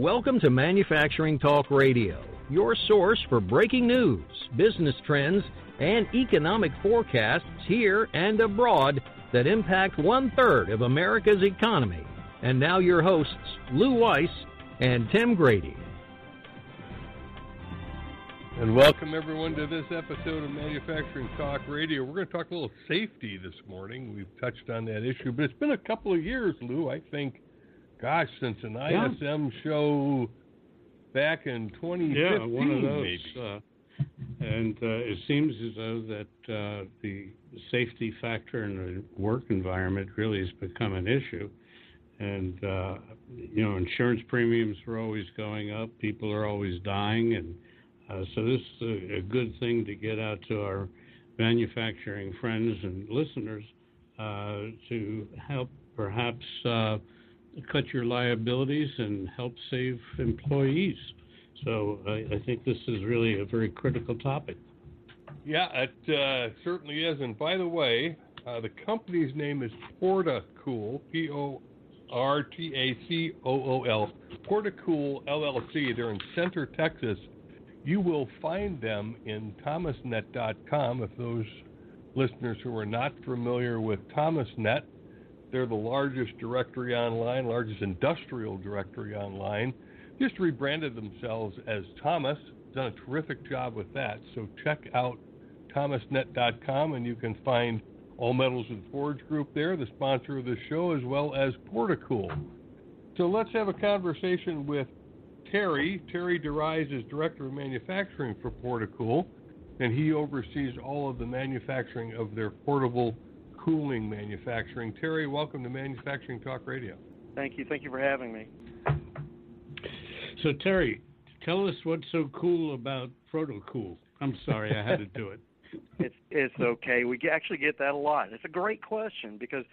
Welcome to Manufacturing Talk Radio, your source for breaking news, business trends, and economic forecasts here and abroad that impact one-third of America's economy. And now your hosts, Lou Weiss and Tim Grady. And welcome everyone to this episode of Manufacturing Talk Radio. We're going to talk a little safety this morning. We've touched on that issue, but it's been a couple of years, Lou, I think. Gosh, since an ISM show back in 2015, one of those, maybe. It seems as though that the safety factor in the work environment really has become an issue. And, you know, insurance premiums are always going up. People are always dying. And so this is a good thing to get out to our manufacturing friends and listeners to help perhaps cut your liabilities and help save employees. So I think this is really a very critical topic. Yeah, it certainly is. And by the way, the company's name is Portacool, P-O-R-T-A-C-O-O-L, Portacool LLC. They're in Center, Texas. You will find them in ThomasNet.com. If those listeners who are not familiar with ThomasNet, they're the largest directory online, largest industrial directory online. Just rebranded themselves as Thomas. Done a terrific job with that. So check out thomasnet.com, and you can find All Metals and Forge Group there, the sponsor of the show, as well as Portacool. So let's have a conversation with Terry. Terry DeRise is Director of Manufacturing for Portacool, and he oversees all of the manufacturing of their portable cooling manufacturing. Terry, welcome to Manufacturing Talk Radio. Thank you. Thank you for having me. So, Terry, tell us what's so cool about Portacool. I'm sorry, I had to do it. It's okay. We actually get that a lot. It's a great question because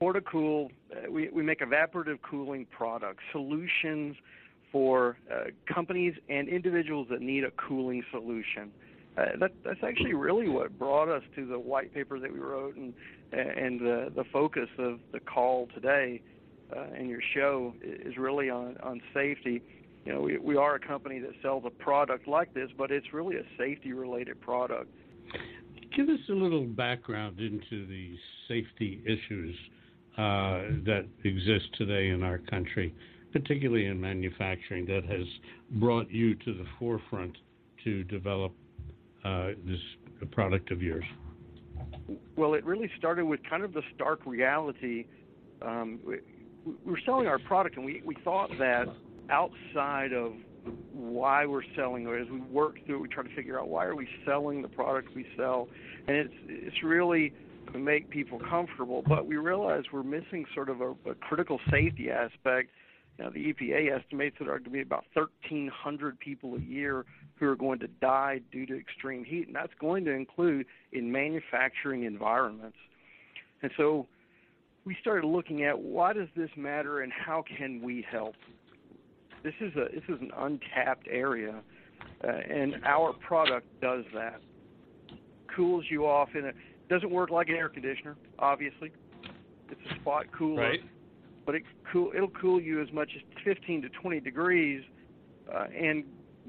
Portacool, we make evaporative cooling products, solutions for companies and individuals that need a cooling solution. That's actually really what brought us to the white paper that we wrote and the focus of the call today and your show is really on safety. You know, we are a company that sells a product like this, but it's really a safety-related product. Give us a little background into the safety issues that exist today in our country, particularly in manufacturing, that has brought you to the forefront to develop this product of yours? Well, it really started with kind of the stark reality. We were selling our product, and we thought that outside of why we're selling, or as we work through it, we try to figure out why are we selling the product we sell, and it's really to make people comfortable. But we realized we're missing sort of a critical safety aspect. Now, the EPA estimates that there are going to be about 1,300 people a year who are going to die due to extreme heat, and that's going to include in manufacturing environments. And so we started looking at why does this matter and how can we help? This is an untapped area, and our product does that. Cools you off. It doesn't work like an air conditioner, obviously. It's a spot cooler. Right. But it'll cool you as much as 15 to 20 degrees and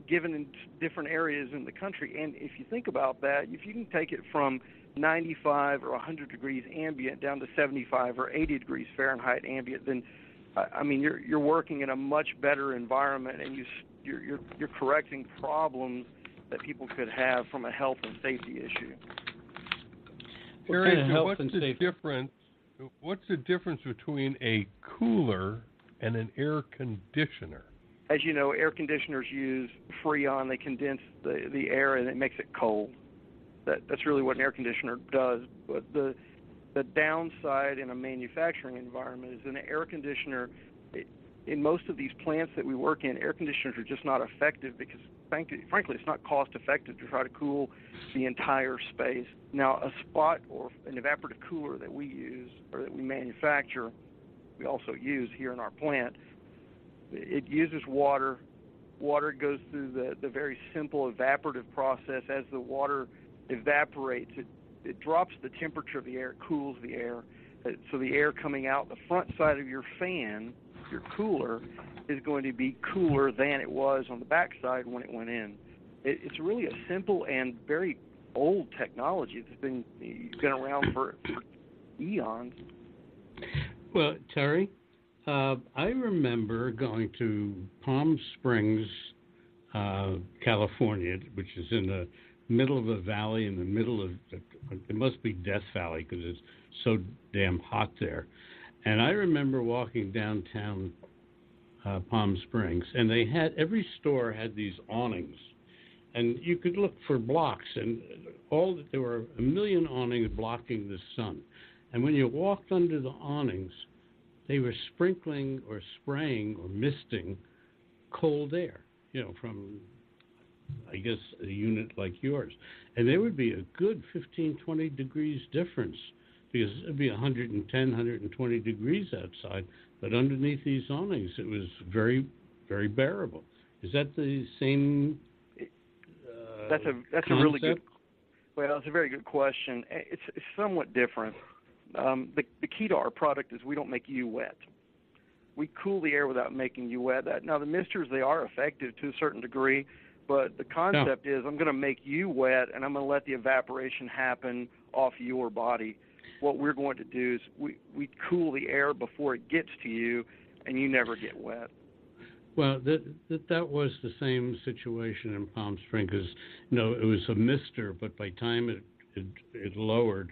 given in different areas in the country. And if you think about that, if you can take it from 95 or 100 degrees ambient down to 75 or 80 degrees Fahrenheit ambient, then, I mean, you're working in a much better environment and you're correcting problems that people could have from a health and safety issue. Terry, what's the difference? What's the difference between a cooler and an air conditioner? As you know, air conditioners use Freon. They condense the air, and it makes it cold. That's really what an air conditioner does. But the downside in a manufacturing environment is an air conditioner, in most of these plants that we work in, air conditioners are just not effective because, frankly, it's not cost-effective to try to cool the entire space. Now, a spot or an evaporative cooler that we use or that we manufacture, we also use here in our plant, it uses water. Water goes through the very simple evaporative process. As the water evaporates, it drops the temperature of the air, cools the air. So the air coming out the front side of your fan your cooler is going to be cooler than it was on the backside when it went in. It's really a simple and very old technology that's been around for eons. Well, Terry, I remember going to Palm Springs, California, which is in the middle of a valley, in the middle of, it must be Death Valley because it's so damn hot there. And I remember walking downtown Palm Springs, and they had, every store had these awnings. And you could look for blocks, and all, there were a million awnings blocking the sun. And when you walked under the awnings, they were sprinkling or spraying or misting cold air, you know, from, I guess, a unit like yours. And there would be a good 15, 20 degrees difference because it would be 110, 120 degrees outside. But underneath these awnings, it was very, very bearable. Is that the same... That's a really good. Well, it's a very good question. It's somewhat different. The key to our product is we don't make you wet. We cool the air without making you wet. Now the misters, they are effective to a certain degree, but the concept is I'm going to make you wet and I'm going to let the evaporation happen off your body. What we're going to do is we cool the air before it gets to you, and you never get wet. Well, that was the same situation in Palm Springs. You know, it was a mister, but by the time it lowered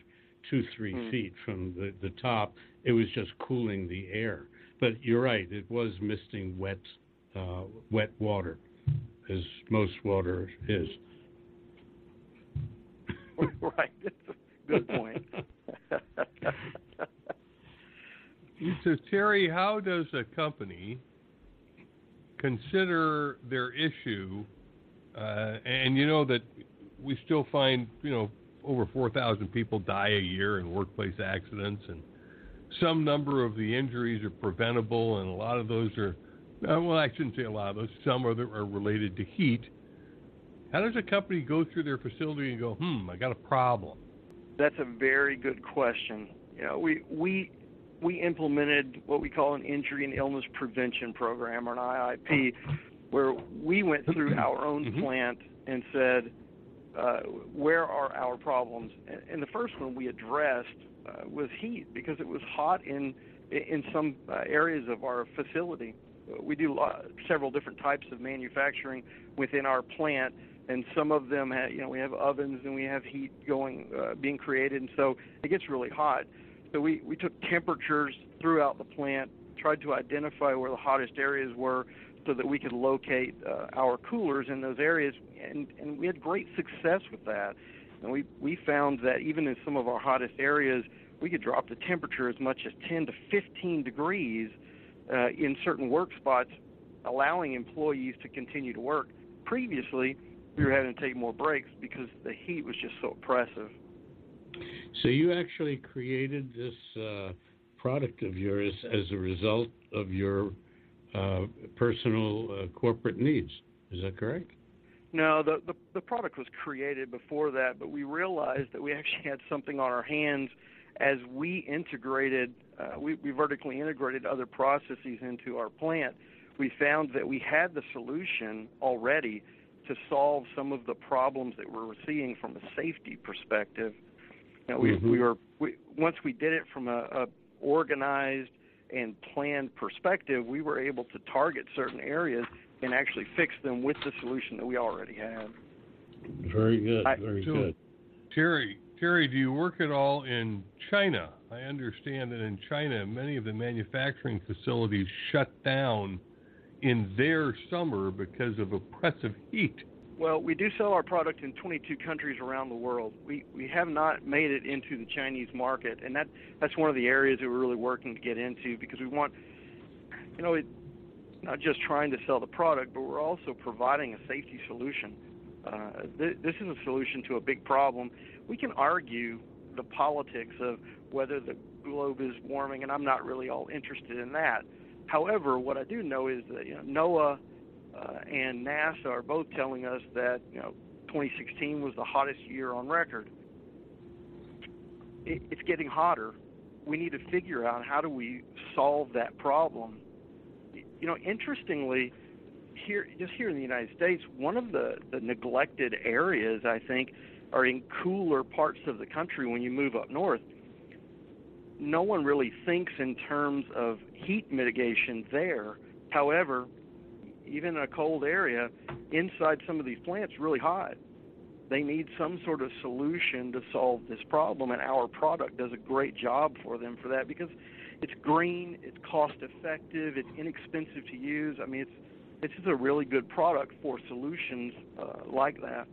2-3 feet from the top, it was just cooling the air. But you're right; it was misting wet water, as most water is. Right. That's a good point. So, Terry, how does a company consider their issue, and you know that we still find, you know, over 4,000 people die a year in workplace accidents, and some number of the injuries are preventable, and a lot of those are, well, I shouldn't say a lot of those, some of them are related to heat. How does a company go through their facility and go, I got a problem? That's a very good question. You know, we implemented what we call an injury and illness prevention program, or an IIP, where we went through our own plant and said, where are our problems? And the first one we addressed was heat, because it was hot in some areas of our facility. We do several different types of manufacturing within our plant, and some of them have, you know, we have ovens and we have heat going being created, and so it gets really hot. So we took temperatures throughout the plant, tried to identify where the hottest areas were so that we could locate our coolers in those areas, and we had great success with that. And we found that even in some of our hottest areas, we could drop the temperature as much as 10 to 15 degrees in certain work spots, allowing employees to continue to work. Previously, we were having to take more breaks because the heat was just so oppressive. So you actually created this product of yours as a result of your personal corporate needs. Is that correct? No, the product was created before that, but we realized that we actually had something on our hands as we integrated, we vertically integrated other processes into our plant. We found that we had the solution already to solve some of the problems that we were seeing from a safety perspective. You know, we once we did it from a organized and planned perspective, we were able to target certain areas and actually fix them with the solution that we already had. Very good, very good. Terry, do you work at all in China? I understand that in China, many of the manufacturing facilities shut down in their summer because of oppressive heat. Well, we do sell our product in 22 countries around the world. We have not made it into the Chinese market, and that's one of the areas that we're really working to get into, because we want, you know, not just trying to sell the product, but we're also providing a safety solution. This is a solution to a big problem. We can argue the politics of whether the globe is warming, and I'm not really all interested in that. However, what I do know is that, you know, NOAA and NASA are both telling us that, you know, 2016 was the hottest year on record. It's getting hotter. We need to figure out how do we solve that problem. You know, interestingly, here in the United States, one of the neglected areas, I think, are in cooler parts of the country. When you move up north, no one really thinks in terms of heat mitigation there. However, even in a cold area, inside some of these plants, really hot. They need some sort of solution to solve this problem, and our product does a great job for them for that, because it's green, it's cost-effective, it's inexpensive to use. I mean, it's just a really good product for solutions like that.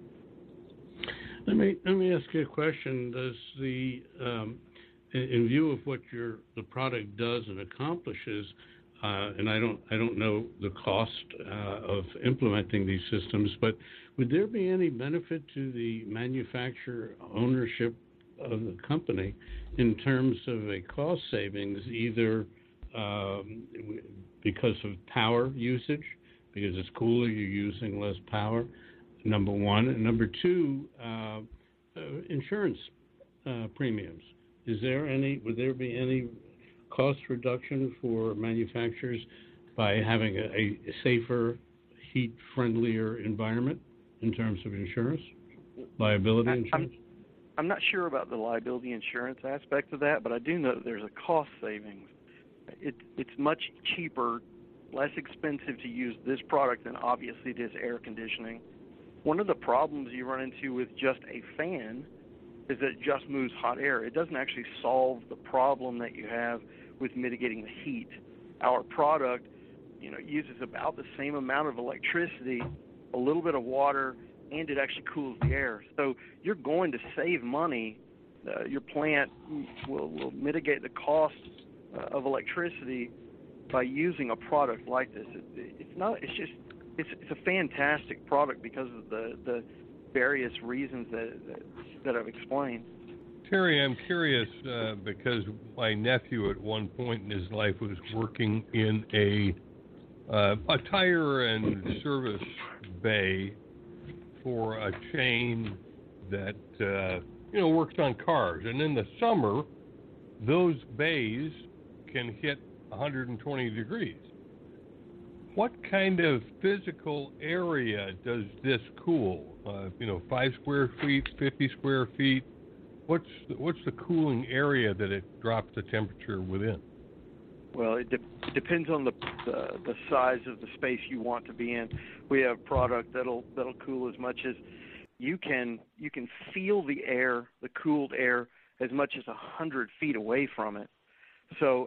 Let me ask you a question. Does the in view of what the product does and accomplishes, and I don't know the cost of implementing these systems, but would there be any benefit to the manufacturer ownership of the company in terms of a cost savings, either because of power usage, because it's cooler, you're using less power, number one, and number two, insurance premiums? Would there be any cost reduction for manufacturers by having a safer, heat-friendlier environment in terms of insurance, liability insurance? I'm not sure about the liability insurance aspect of that, but I do know that there's a cost savings. It's much cheaper, less expensive to use this product than obviously it is air conditioning. One of the problems you run into with just a fan is that it just moves hot air. It doesn't actually solve the problem that you have with mitigating the heat. Our product, uses about the same amount of electricity, a little bit of water, and it actually cools the air. So you're going to save money. Your plant will mitigate the cost of electricity by using a product like this. It's a fantastic product because of the various reasons that I've explained. Terry, I'm curious because my nephew at one point in his life was working in a tire and service bay for a chain that works on cars, and in the summer those bays can hit 120 degrees. What kind of physical area does this cool? 5 square feet, 50 square feet? What's the cooling area that it drops the temperature within? Well, it depends on the size of the space you want to be in. We have product that'll cool as much as you can feel the cooled air, as much as 100 feet away from it. So,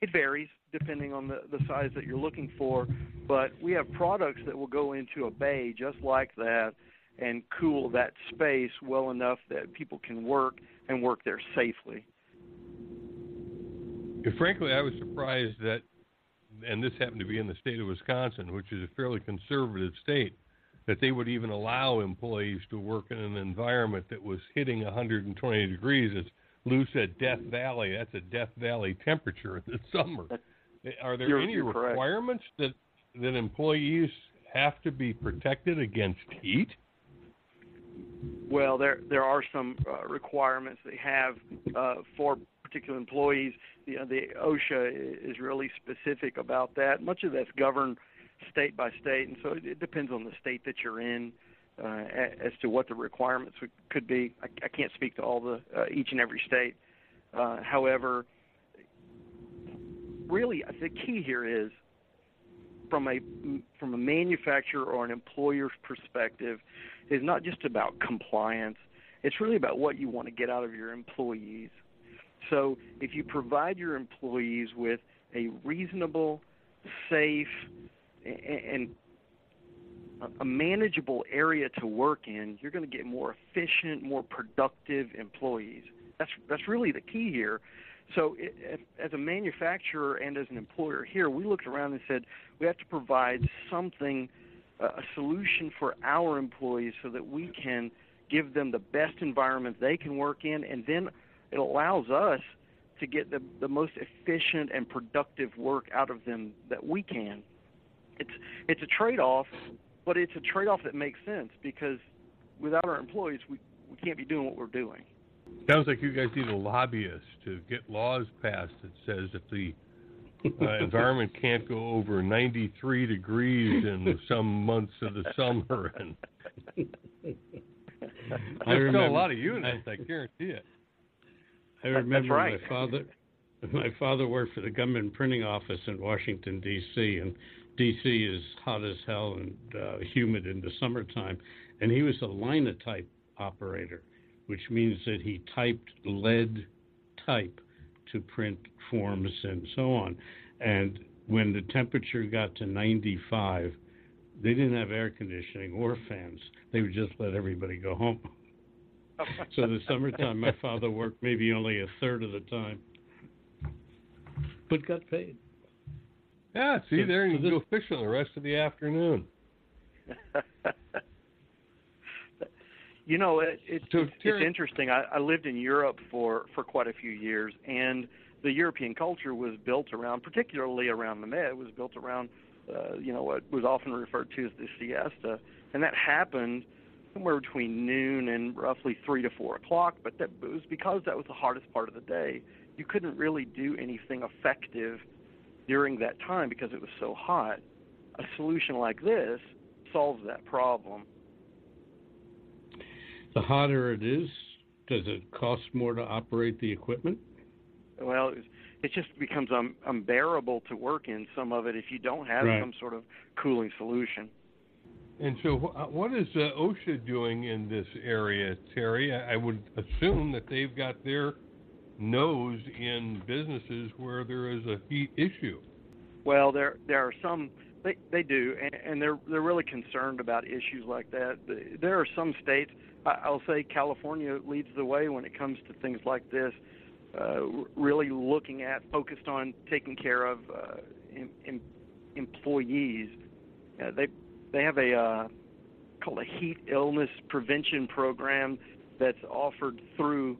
it varies depending on the size that you're looking for, but we have products that will go into a bay just like that and cool that space well enough that people can work there safely. Frankly, I was surprised that, and this happened to be in the state of Wisconsin, which is a fairly conservative state, that they would even allow employees to work in an environment that was hitting 120 degrees. As Lou said, Death Valley, that's a Death Valley temperature in the summer. Are there any requirements that employees have to be protected against heat? Well, there are some requirements they have for particular employees. The OSHA is really specific about that. Much of that's governed state by state, and so it depends on the state that you're in as to what the requirements could be. I can't speak to all each and every state. However, really the key here is, from a manufacturer or an employer's perspective, is not just about compliance. It's really about what you want to get out of your employees. So if you provide your employees with a reasonable, safe, and a manageable area to work in, you're going to get more efficient, more productive employees. That's really the key here. So as a manufacturer and as an employer here, we looked around and said we have to provide something, a solution for our employees so that we can give them the best environment they can work in, and then it allows us to get the most efficient and productive work out of them that we can. It's a trade-off, but it's a trade-off that makes sense, because without our employees, we can't be doing what we're doing. Sounds like you guys need a lobbyist to get laws passed that says if the environment can't go over 93 degrees in some months of the summer. And there's still a lot of units, I guarantee it. I remember my father worked for the government printing office in Washington, D.C., and D.C. is hot as hell and humid in the summertime, and he was a linotype operator, which means that he typed lead type to print forms and so on. And when the temperature got to 95, they didn't have air conditioning or fans. They would just let everybody go home. So the summertime, my father worked maybe only a third of the time, but got paid. Yeah, see, there you can go fishing the rest of the afternoon. You know, it's interesting. I lived in Europe for quite a few years, and the European culture was built around, particularly around the Med, was built around, what was often referred to as the siesta, and that happened somewhere between noon and roughly 3 to 4 o'clock, but that it was because that was the hardest part of the day. You couldn't really do anything effective during that time because it was so hot. A solution like this solves that problem. The hotter it is, does it cost more to operate the equipment? Well, it just becomes unbearable to work in some of it if you don't have some sort of cooling solution. And so what is OSHA doing in this area, Terry? I would assume that they've got their nose in businesses where there is a heat issue. Well, there are some, they do, and they're really concerned about issues like that. There are some states, I'll say California leads the way when it comes to things like this, really looking at, focused on taking care of employees. They have a called a heat illness prevention program that's offered through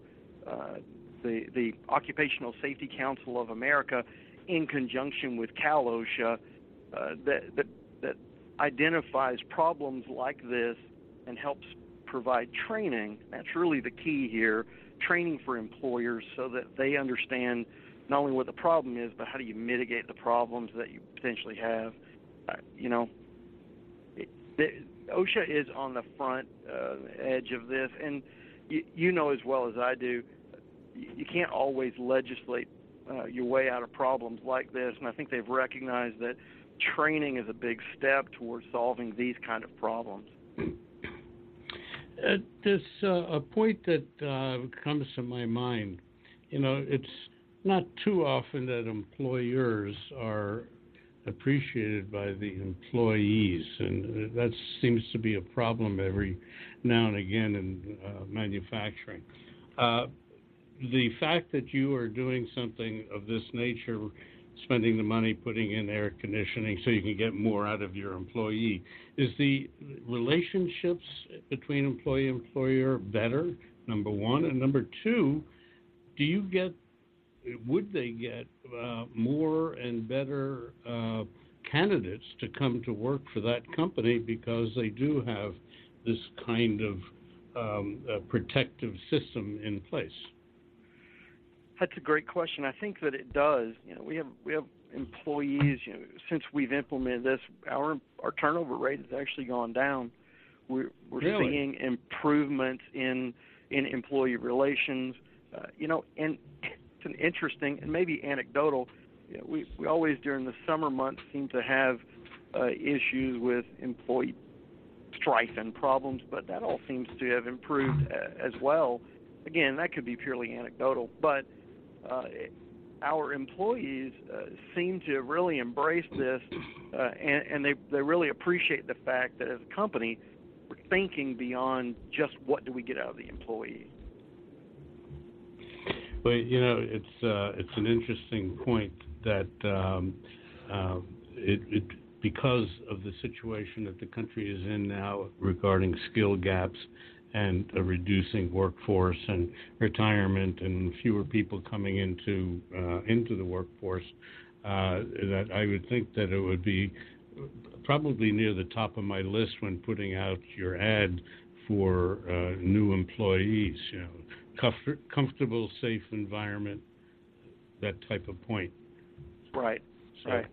the Occupational Safety Council of America in conjunction with Cal OSHA that identifies problems like this and helps provide training. That's really the key here, training for employers so that they understand not only what the problem is, but how do you mitigate the problems that you potentially have. OSHA is on the front edge of this, and you know as well as I do, you can't always legislate your way out of problems like this, and I think they've recognized that training is a big step towards solving these kind of problems. There's a point that comes to my mind. You know, it's not too often that employers are appreciated by the employees, and that seems to be a problem every now and again in manufacturing. The fact that you are doing something of this nature, spending the money putting in air conditioning so you can get more out of your employee, is the relationships between employee and employer better, number one, and number two, would they get more and better candidates to come to work for that company because they do have this kind of protective system in place? That's a great question. I think that it does. You know, we have employees. You know, since we've implemented this, our turnover rate has actually gone down. We're really seeing improvements in employee relations. And it's an interesting and maybe anecdotal. You know, we always during the summer months seem to have issues with employee strife and problems, but that all seems to have improved as well. Again, that could be purely anecdotal, but our employees seem to really embrace this, and they really appreciate the fact that as a company, we're thinking beyond just what do we get out of the employee. Well, you know, it's an interesting point that because of the situation that the country is in now regarding skill gaps and a reducing workforce and retirement and fewer people coming into the workforce, that I would think that it would be probably near the top of my list when putting out your ad for new employees. You know, comfortable, safe environment, that type of point. Right. So. Right.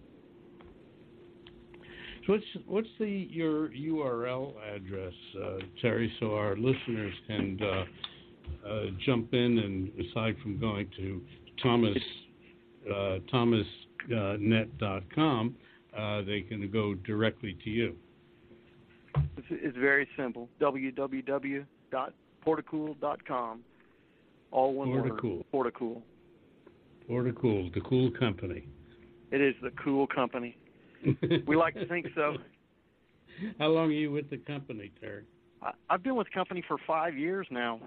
So what's your URL address, Terry, so our listeners can jump in, and aside from going to ThomasNet.com, they can go directly to you. It's very simple. www.portacool.com. All one Portacool. Word. Portacool. Portacool, the cool company. It is the cool company. We like to think so. How long are you with the company, Terry? I've been with the company for 5 years now,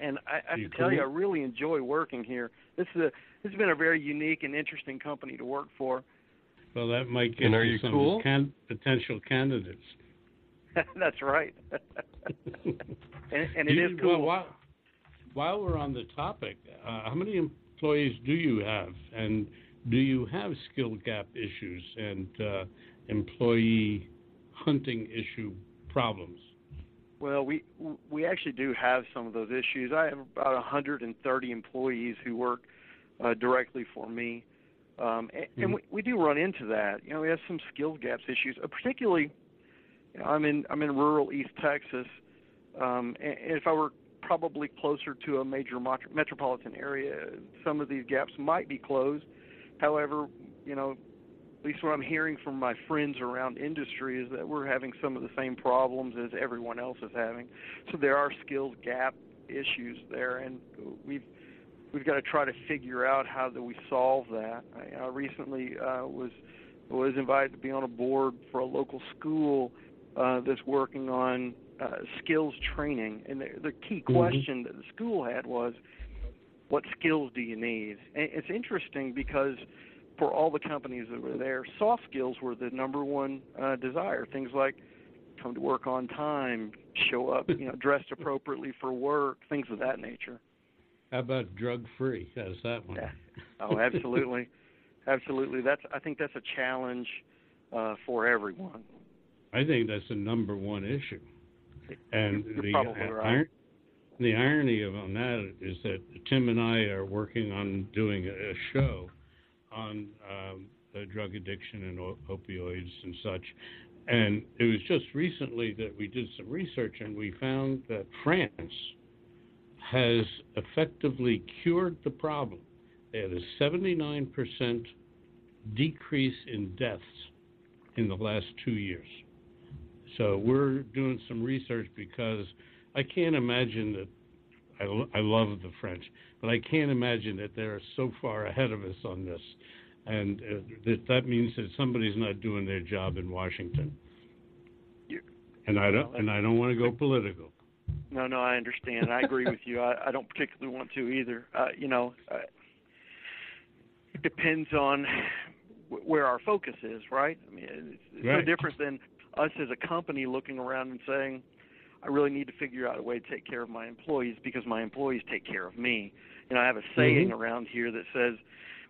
and I have to tell you, I really enjoy working here. This has been a very unique and interesting company to work for. Well, that might get you some cool? Potential candidates. That's right. and it is cool. Well, while we're on the topic, how many employees do you have, and do you have skill gap issues and employee hunting issue problems? Well, we actually do have some of those issues. I have about 130 employees who work directly for me, and we do run into that. You know, we have some skill gaps issues, particularly. You know, I'm in rural East Texas, and if I were probably closer to a major metropolitan area, some of these gaps might be closed. However, you know, at least what I'm hearing from my friends around industry is that we're having some of the same problems as everyone else is having. So there are skills gap issues there, and we've got to try to figure out how do we solve that. I recently was invited to be on a board for a local school that's working on skills training, and the key question that the school had was, what skills do you need? And it's interesting because for all the companies that were there, soft skills were the number one desire. Things like come to work on time, show up, you know, dressed appropriately for work, things of that nature. How about drug-free? How's that one? Yeah. Oh, absolutely. Absolutely. I think that's a challenge for everyone. I think that's the number one issue. And you're probably right. The irony on that is that Tim and I are working on doing a show on drug addiction and opioids and such. And it was just recently that we did some research, and we found that France has effectively cured the problem. They had a 79% decrease in deaths in the last 2 years. So we're doing some research because I can't imagine that I love the French, but I can't imagine that they're so far ahead of us on this. And that means that somebody's not doing their job in Washington. And I don't want to go political. No, I understand. I agree with you. I don't particularly want to either. You know, it depends on where our focus is, right? I mean, it's right. No different than us as a company looking around and saying, I really need to figure out a way to take care of my employees because my employees take care of me. You know, I have a saying around here that says,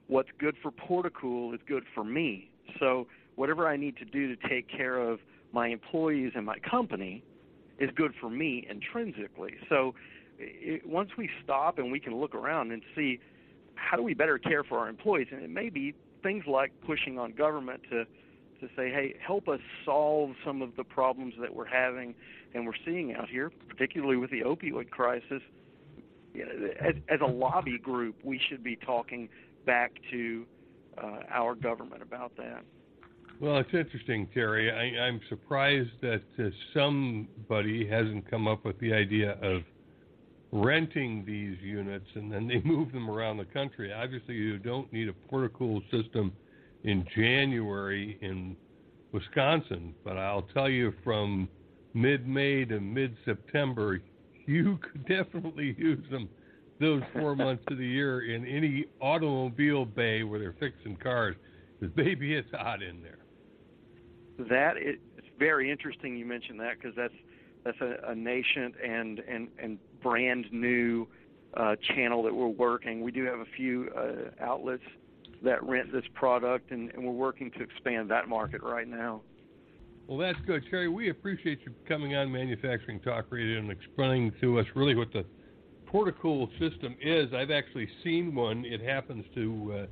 what's good for Portacool is good for me. So whatever I need to do to take care of my employees and my company is good for me intrinsically. So once we stop and we can look around and see how do we better care for our employees, and it may be things like pushing on government to say, hey, help us solve some of the problems that we're having and we're seeing out here, particularly with the opioid crisis. You know, as a lobby group, we should be talking back to our government about that. Well, it's interesting, Terry. I'm surprised that somebody hasn't come up with the idea of renting these units and then they move them around the country. Obviously, you don't need a Portacool system in January in Wisconsin, but I'll tell you, from mid-May to mid-September, you could definitely use them those 4 months of the year in any automobile bay where they're fixing cars, because baby, it's hot in there. It's very interesting you mentioned that, because that's a nascent and brand new channel that we're working. We do have a few outlets that rent this product, and we're working to expand that market right now. Well, that's good. Terry, we appreciate you coming on Manufacturing Talk Radio and explaining to us really what the Portacool system is. I've actually seen one. It happens to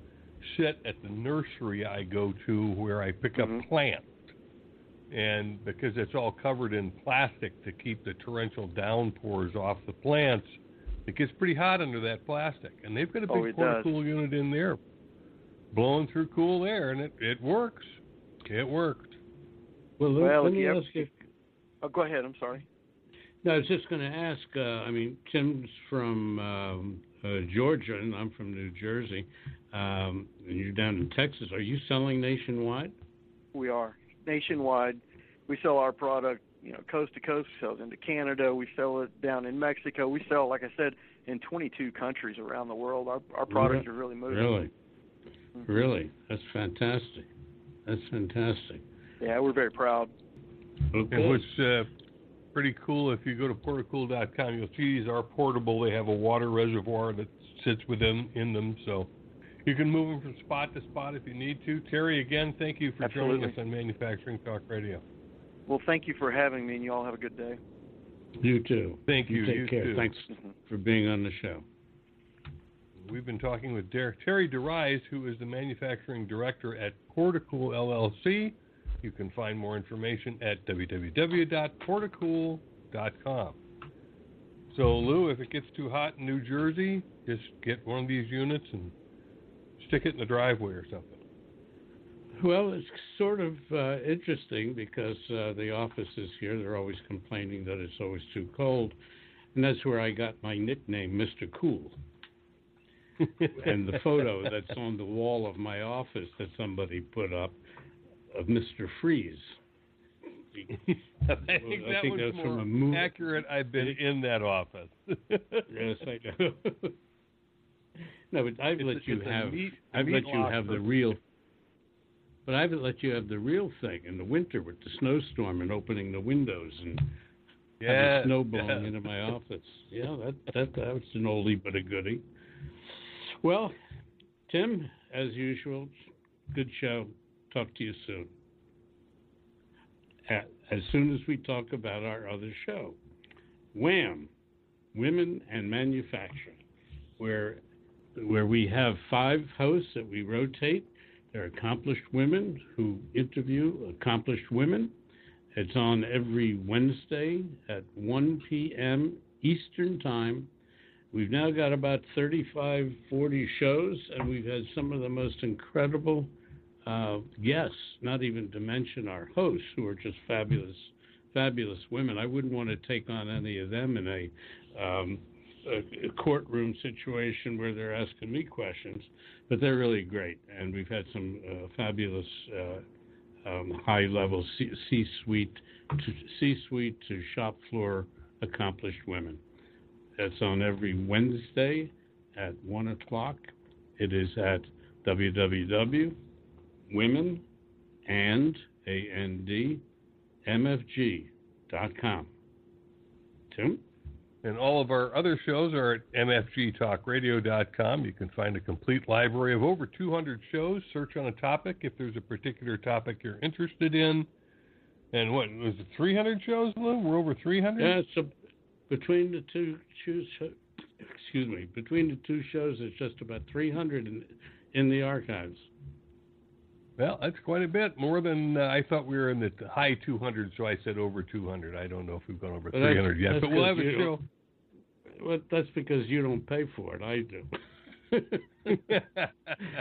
sit at the nursery I go to where I pick up plants. And because it's all covered in plastic to keep the torrential downpours off the plants, it gets pretty hot under that plastic. And they've got a big Portacool unit in there blowing through cool air, and it works. It worked. Well, let me ask you. Oh, go ahead. I'm sorry. No, I was just going to ask. Tim's from Georgia, and I'm from New Jersey. And you're down in Texas. Are you selling nationwide? We are nationwide. We sell our product, coast to coast. We sell it into Canada. We sell it down in Mexico. We sell, like I said, in 22 countries around the world. Our products are really moving. Really, that's fantastic. Yeah, we're very proud. Okay. And what's pretty cool, if you go to portacool.com, you'll see these are portable. They have a water reservoir that sits in them, so you can move them from spot to spot if you need to. Terry, again, thank you for joining us on Manufacturing Talk Radio. Well, thank you for having me, and you all have a good day. You too. Thank you. Take care. Too. Thanks for being on the show. We've been talking with Terry DeRise, who is the Manufacturing Director at Portacool, LLC. You can find more information at www.portacool.com. So, Lou, if it gets too hot in New Jersey, just get one of these units and stick it in the driveway or something. Well, it's sort of interesting because the offices here, they're always complaining that it's always too cold. And that's where I got my nickname, Mr. Cool. And the photo that's on the wall of my office that somebody put up of Mr. Freeze. I think that was more from a movie. Accurate. I've been in that office. Yes, I know. No, but I've let you have the real thing in the winter with the snowstorm and opening the windows and having snow blowing into my office. Yeah, that was an oldie but a goodie. Well, Tim, as usual, good show. Talk to you soon. As soon as we talk about our other show, WHAM, Women and Manufacturing, where we have 5 hosts that we rotate. They're accomplished women who interview accomplished women. It's on every Wednesday at 1 p.m. Eastern Time. We've now got about 35, 40 shows, and we've had some of the most incredible guests, not even to mention our hosts, who are just fabulous women. I wouldn't want to take on any of them in a courtroom situation where they're asking me questions, but they're really great. And we've had some fabulous high-level C-suite to shop floor accomplished women. That's on every Wednesday at 1 o'clock. It is at www.womenandmfg.com. Tim? And all of our other shows are at mfgtalkradio.com. You can find a complete library of over 200 shows. Search on a topic if there's a particular topic you're interested in. And what, was it 300 shows, Lou? We're over 300? Yeah, between the two shows, it's just about 300 in the archives. Well, that's quite a bit more than I thought. We were in the high 200, so I said over 200. I don't know if we've gone over 300 yet, but we'll have a show. Well, that's because you don't pay for it. I do.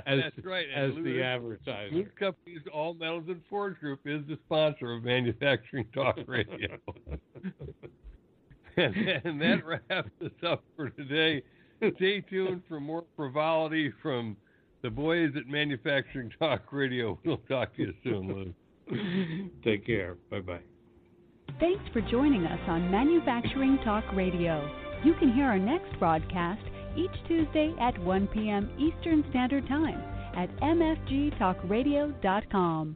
That's right. As the advertiser, Luke Company's All Metals and Forge Group is the sponsor of Manufacturing Talk Radio. And that wraps us up for today. Stay tuned for more frivolity from the boys at Manufacturing Talk Radio. We'll talk to you soon, Lou. Take care. Bye-bye. Thanks for joining us on Manufacturing Talk Radio. You can hear our next broadcast each Tuesday at 1 p.m. Eastern Standard Time at mfgtalkradio.com.